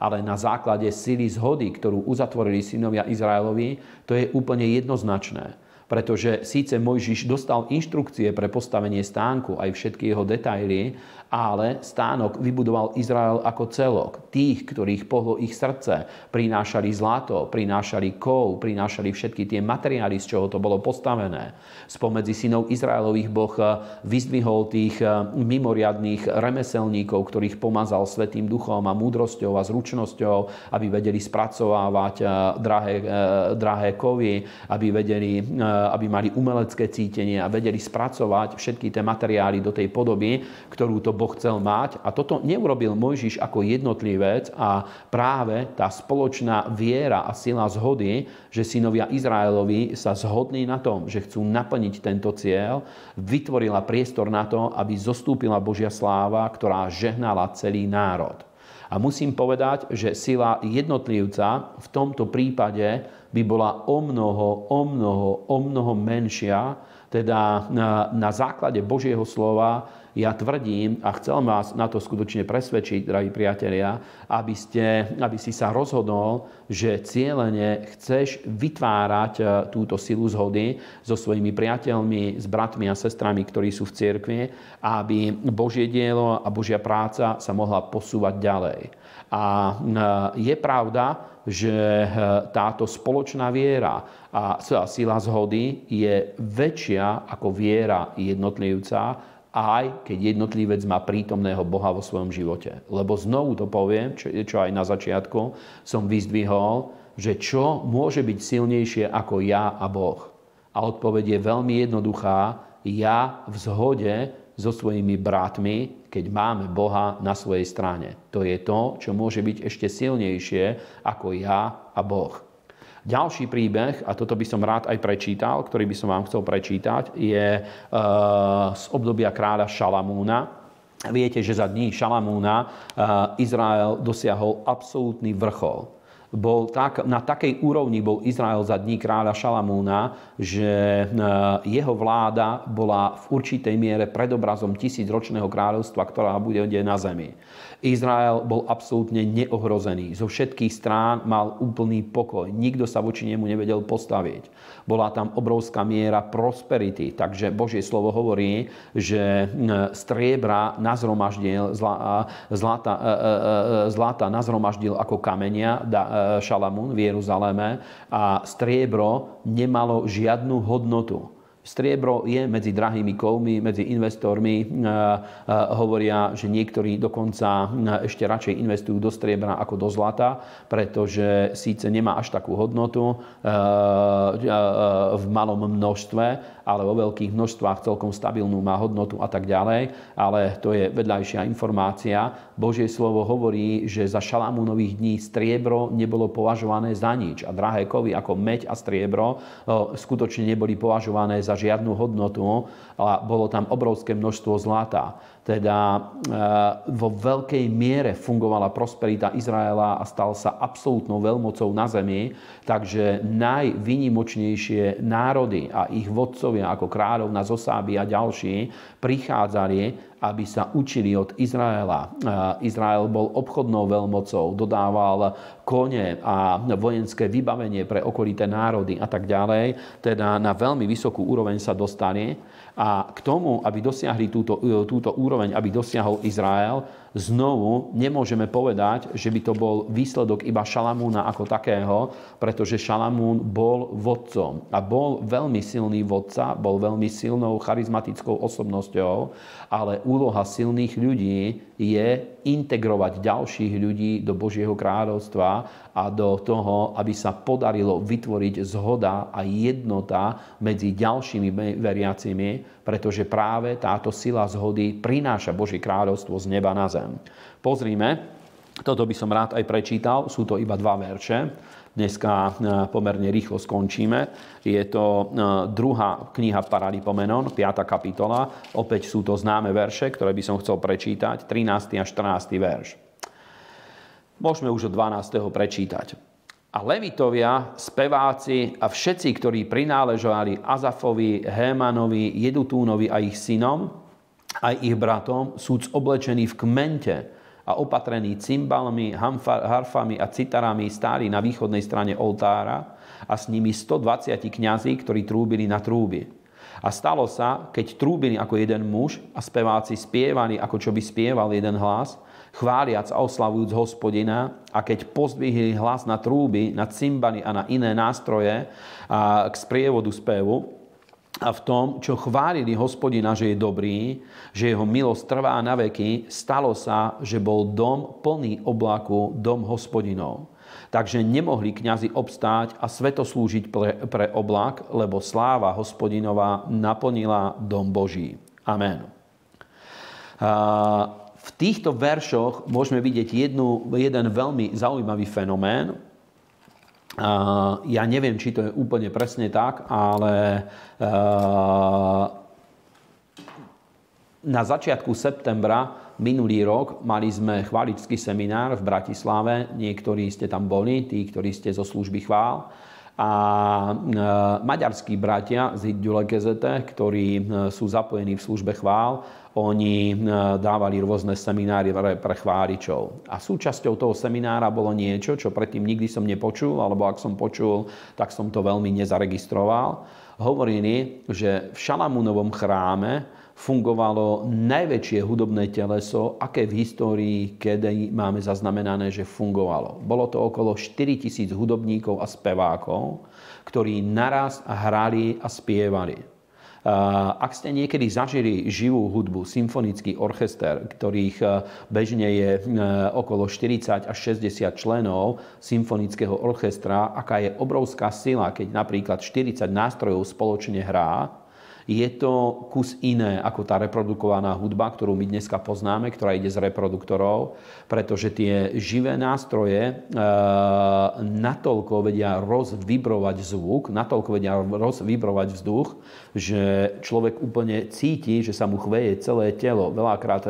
ale na základe sily zhody, ktorú uzatvorili synovia Izraelovi, to je úplne jednoznačné. Pretože síce Mojžiš dostal inštrukcie pre postavenie stánku, aj všetky jeho detaily, ale stánok vybudoval Izrael ako celok. Tých, ktorých pohlo ich srdce, prinášali zlato, prinášali kov, prinášali všetky tie materiály, z čoho to bolo postavené. Spomedzi synov Izraelových Boh vyzdvihol tých mimoriadnych remeselníkov, ktorých pomazal Svätým duchom a múdrosťou a zručnosťou, aby vedeli spracovávať drahé kovy, aby mali umelecké cítenie a vedeli spracovať všetky tie materiály do tej podoby, ktorú to Boh chcel mať. A toto neurobil Mojžiš ako jednotlivec a práve tá spoločná viera a sila zhody, že synovia Izraelovi sa zhodli na tom, že chcú naplniť tento cieľ, vytvorila priestor na to, aby zostúpila Božia sláva, ktorá žehnala celý národ. A musím povedať, že sila jednotlivca v tomto prípade by bola o mnoho menšia. Teda na základe Božieho slova ja tvrdím a chcem vás na to skutočne presvedčiť, drahí priatelia, aby si sa rozhodol, že cielene chceš vytvárať túto silu zhody so svojimi priateľmi, s bratmi a sestrami, ktorí sú v cirkvi, aby Božie dielo a Božia práca sa mohla posúvať ďalej. A je pravda, že táto spoločná viera a sila zhody je väčšia ako viera jednotlivca, aj keď jednotlivec má prítomného Boha vo svojom živote. Lebo znovu to poviem, čo aj na začiatku som vyzdvihol, že čo môže byť silnejšie ako ja a Boh. A odpoveď je veľmi jednoduchá. Ja v zhode so svojimi bratmi, keď máme Boha na svojej strane. To je to, čo môže byť ešte silnejšie ako ja a Boh. Ďalší príbeh, a toto by som rád aj prečítal, ktorý by som vám chcel prečítať, je z obdobia kráľa Šalamúna. Viete, že za dní Šalamúna Izrael dosiahol absolútny vrchol. na takej úrovni bol Izrael za dní kráľa Šalamúna, že jeho vláda bola v určitej miere predobrazom tisícročného kráľovstva, ktorá bude na zemi. Izrael bol absolútne neohrozený. Zo všetkých strán mal úplný pokoj. Nikto sa voči nemu nevedel postaviť. Bola tam obrovská miera prosperity. Takže Božie slovo hovorí, že striebra nazhromaždil, zlata nazhromaždil ako kamenia Šalamún v Jeruzaleme a striebro nemalo žiadnu hodnotu. Striebro je medzi drahými kovmi, medzi investormi. Hovoria, že niektorí dokonca ešte radšej investujú do striebra ako do zlata, pretože síce nemá až takú hodnotu v malom množstve, ale vo veľkých množstvách celkom stabilnú má hodnotu a tak ďalej. Ale to je vedľajšia informácia. Božie slovo hovorí, že za Šalamúnových dní striebro nebolo považované za nič. A drahé kovy ako meď a striebro skutočne neboli považované za žiadnu hodnotu a bolo tam obrovské množstvo zlata. Teda vo veľkej miere fungovala prosperita Izraela a stal sa absolútnou veľmocou na zemi, takže najvýnimočnejšie národy a ich vodcovia ako kráľovna zo Sáby a ďalší prichádzali, aby sa učili od Izraela. Izrael bol obchodnou veľmocou, dodával kone a vojenské vybavenie pre okolité národy a tak ďalej. Teda na veľmi vysokú úroveň sa dostane. A k tomu, aby dosiahli túto úroveň, aby dosiahol Izrael, znovu nemôžeme povedať, že by to bol výsledok iba Šalamúna ako takého, pretože Šalamún bol vodcom a bol veľmi silný vodca, bol veľmi silnou charizmatickou osobnosťou, ale úloha silných ľudí je integrovať ďalších ľudí do Božieho kráľovstva a do toho, aby sa podarilo vytvoriť zhoda a jednota medzi ďalšími veriacimi, pretože práve táto sila zhody prináša Božie kráľovstvo z neba na zem. Pozrime, toto by som rád aj prečítal, sú to iba 2 verše. Dneska pomerne rýchlo skončíme. Je to 2. kniha Paralipomenon, 5. kapitola. Opäť sú to známe verše, ktoré by som chcel prečítať. 13. a 14. verš. Môžeme už od 12. prečítať. A levitovia, speváci a všetci, ktorí prináležovali Azafovi, Hémanovi, Jedutúnovi a ich synom, aj ich bratom, sú oblečení v kmente a opatrení cymbalmi, harfami a citarami, stáli na východnej strane oltára a s nimi 120 kňazí, ktorí trúbili na trúby. A stalo sa, keď trúbili ako jeden muž a speváci spievali, ako čo by spieval jeden hlas, chváliac a oslavujúc Hospodina, a keď pozdvihli hlas na trúby, na cymbaly a na iné nástroje a k sprievodu spevu, a v tom, čo chválili Hospodina, že je dobrý, že jeho milosť trvá na veky, stalo sa, že bol dom plný oblaku, dom Hospodinov. Takže nemohli kňazi obstáť a svetoslúžiť pre oblak, lebo sláva Hospodinova naplnila dom Boží. Amen. V týchto veršoch môžeme vidieť jeden veľmi zaujímavý fenomén. Ja neviem, či to je úplne presne tak, ale na začiatku septembra minulý rok mali sme chváličský seminár v Bratislave. Niektorí ste tam boli, tí, ktorí ste zo služby chvál. A maďarskí bratia z Gyülekezete, ktorí sú zapojení v službe chvál, oni dávali rôzne semináry pre chváličov. A súčasťou toho seminára bolo niečo, čo predtým nikdy som nepočul, alebo ak som počul, tak som to veľmi nezaregistroval. Hovorili, že v Šalamúnovom chráme fungovalo najväčšie hudobné teleso, aké v histórii, kedy máme zaznamenané, že fungovalo. Bolo to okolo 4000 hudobníkov a spevákov, ktorí naraz hrali a spievali. Ak ste niekedy zažili živú hudbu, symfonický orchester, ktorých bežne je okolo 40 až 60 členov symfonického orchestra, aká je obrovská sila, keď napríklad 40 nástrojov spoločne hrá, je to kus iné ako tá reprodukovaná hudba, ktorú my dneska poznáme, ktorá ide z reproduktorov, pretože tie živé nástroje natoľko vedia rozvibrovať zvuk, natoľko vedia rozvibrovať vzduch, že človek úplne cíti, že sa mu chveje celé telo. Veľakrát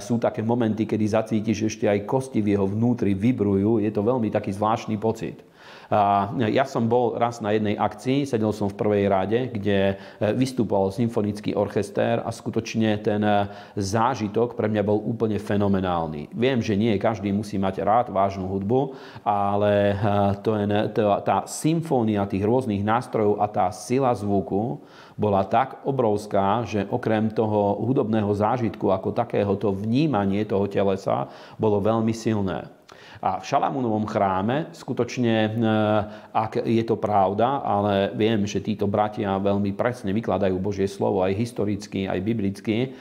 sú také momenty, kedy zacíti, že ešte aj kosti v jeho vnútri vibrujú. Je to veľmi taký zvláštny pocit. Ja som bol raz na jednej akcii, sedel som v prvej rade, kde vystupoval symfonický orchester a skutočne ten zážitok pre mňa bol úplne fenomenálny. Viem, že nie každý musí mať rád vážnu hudbu, ale tá symfónia tých rôznych nástrojov a tá sila zvuku bola tak obrovská, že okrem toho hudobného zážitku ako takého to vnímanie toho telesa bolo veľmi silné. A v Šalamúnovom chráme skutočne, ak je to pravda, ale viem, že títo bratia veľmi presne vykladajú Božie slovo, aj historicky, aj biblicky,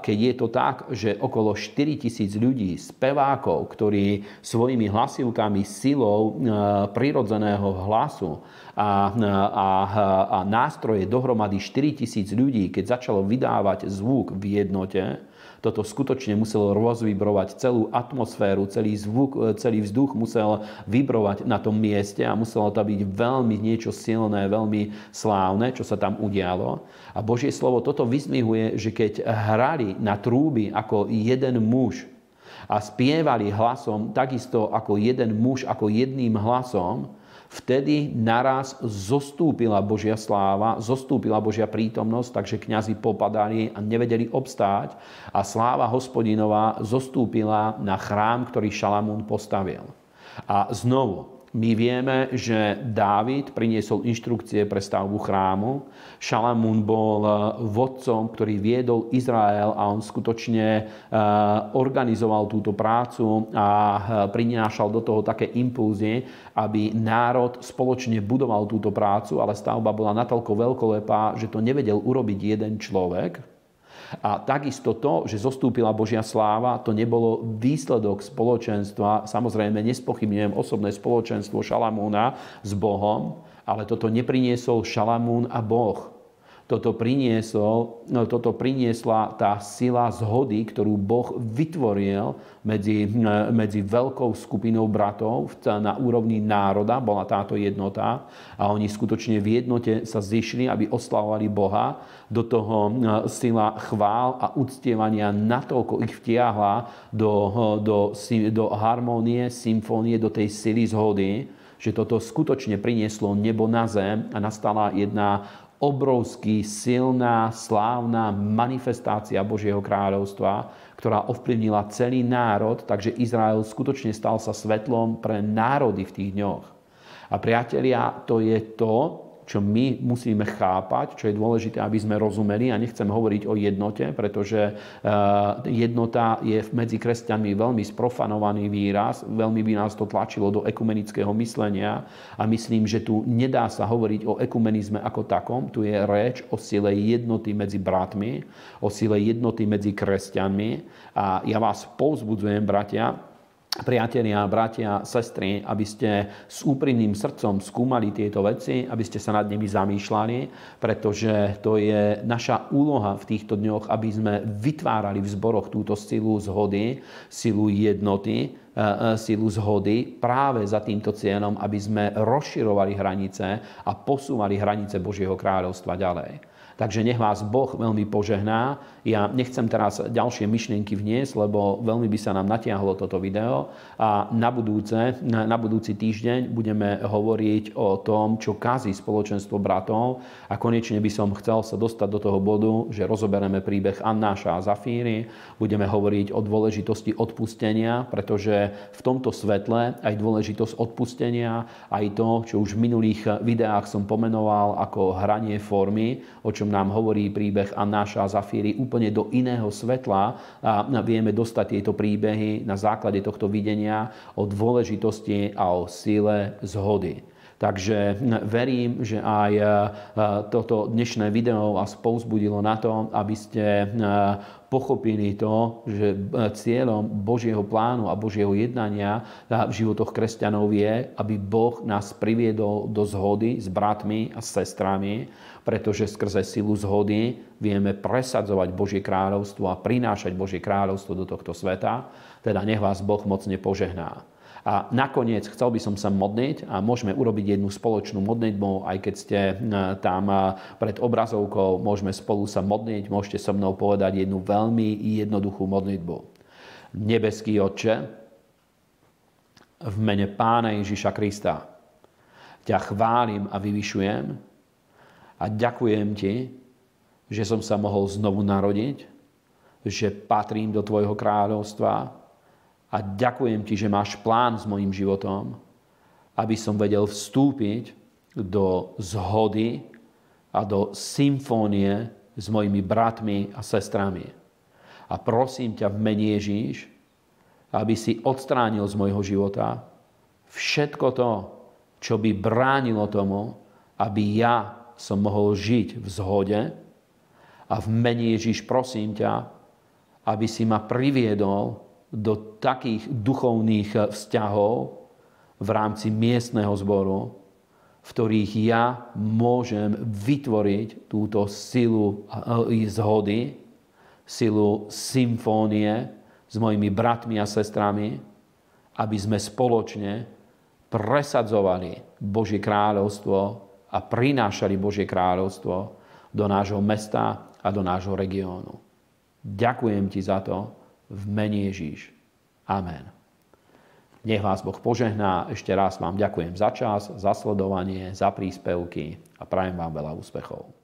keď je to tak, že okolo 4000 ľudí, spevákov, ktorí svojimi hlasivkami, silou prirodzeného hlasu a nástroje dohromady 4000 ľudí, keď začalo vydávať zvuk v jednote, toto skutočne muselo rozvibrovať celú atmosféru, celý zvuk, celý vzduch musel vibrovať na tom mieste a muselo to byť veľmi niečo silné, veľmi slávne, čo sa tam udialo. A Božie slovo toto vyzdvihuje, že keď hrali na trúby ako jeden muž a spievali hlasom takisto ako jeden muž, ako jedným hlasom, vtedy naraz zostúpila Božia sláva, zostúpila Božia prítomnosť, takže kňazi popadali a nevedeli obstáť a sláva Hospodinová zostúpila na chrám, ktorý Šalamún postavil. A znovu, my vieme, že Dávid priniesol inštrukcie pre stavbu chrámu. Šalamún bol vodcom, ktorý viedol Izrael a on skutočne organizoval túto prácu a prinášal do toho také impulzy, aby národ spoločne budoval túto prácu, ale stavba bola natoľko veľkolepá, že to nevedel urobiť jeden človek. A takisto to, že zostúpila Božia sláva, to nebolo výsledok spoločenstva. Samozrejme, nespochybňujem osobné spoločenstvo Šalamúna s Bohom, ale toto nepriniesol Šalamún a Boh. Toto priniesla tá sila zhody, ktorú Boh vytvoril medzi veľkou skupinou bratov na úrovni národa. Bola táto jednota a oni skutočne v jednote sa zišli, aby oslavovali Boha. Do toho sila chvál a uctievania natoľko ich vtiahla do harmónie, symfónie, do tej sily zhody, že toto skutočne prinieslo nebo na zem a nastala jedna obrovský, silná, slávna manifestácia Božieho kráľovstva, ktorá ovplyvnila celý národ, takže Izrael skutočne stal sa svetlom pre národy v tých dňoch. A priatelia, to je to, čo my musíme chápať, čo je dôležité, aby sme rozumeli. A nechcem hovoriť o jednote, pretože jednota je medzi kresťanmi veľmi sprofanovaný výraz. Veľmi by nás to tlačilo do ekumenického myslenia. A myslím, že tu nedá sa hovoriť o ekumenizme ako takom. Tu je reč o sile jednoty medzi bratmi, o sile jednoty medzi kresťanmi. A ja vás povzbudzujem, bratia, priatelia, bratia, sestry, aby ste s úprimným srdcom skúmali tieto veci, aby ste sa nad nimi zamýšľali, pretože to je naša úloha v týchto dňoch, aby sme vytvárali v zboroch túto silu zhody, silu jednoty, silu zhody práve za týmto cieľom, aby sme rozširovali hranice a posúvali hranice Božieho kráľovstva ďalej. Takže nech vás Boh veľmi požehná. Ja nechcem teraz ďalšie myšlienky vniesť, lebo veľmi by sa nám natiahlo toto video. A na budúci týždeň budeme hovoriť o tom, čo kazí spoločenstvo bratov. A konečne by som chcel sa dostať do toho bodu, že rozoberieme príbeh Annáša a Zafíry. Budeme hovoriť o dôležitosti odpustenia, pretože v tomto svetle aj dôležitosť odpustenia, aj to, čo už v minulých videách som pomenoval ako hranie formy, o čom nám hovorí príbeh Annáša a Zafíry, úplne do iného svetla a vieme dostať tieto príbehy na základe tohto videnia o dôležitosti a o sile zhody. Takže verím, že aj toto dnešné video vás povzbudilo na to, aby ste pochopili to, že cieľom Božieho plánu a Božieho jednania v životoch kresťanov je, aby Boh nás priviedol do zhody s bratmi a sestrami, pretože skrze silu zhody vieme presadzovať Božie kráľovstvo a prinášať Božie kráľovstvo do tohto sveta. Teda nech vás Boh mocne požehná. A nakoniec chcel by som sa modliť a môžeme urobiť jednu spoločnú modlitbu, aj keď ste tam pred obrazovkou, môžeme spolu sa modliť, môžete so mnou povedať jednu veľmi jednoduchú modlitbu. Nebeský Otče, v mene Pána Ježiša Krista ťa chválim a vyvyšujem a ďakujem ti, že som sa mohol znovu narodiť, že patrím do tvojho kráľovstva a ďakujem ti, že máš plán s mojím životom, aby som vedel vstúpiť do zhody a do symfónie s mojimi bratmi a sestrami. A prosím ťa v mene Ježíš, aby si odstránil z môjho života všetko to, čo by bránilo tomu, aby ja som mohol žiť v zhode. A v mene Ježíš prosím ťa, aby si ma priviedol do takých duchovných vzťahov v rámci miestneho zboru, v ktorých ja môžem vytvoriť túto silu zhody, silu symfónie s mojimi bratmi a sestrami, aby sme spoločne presadzovali Božie kráľovstvo a prinášali Božie kráľovstvo do nášho mesta a do nášho regiónu. Ďakujem ti za to v mene Ježíš. Amen. Nech vás Boh požehná. Ešte raz vám ďakujem za čas, za sledovanie, za príspevky a prajem vám veľa úspechov.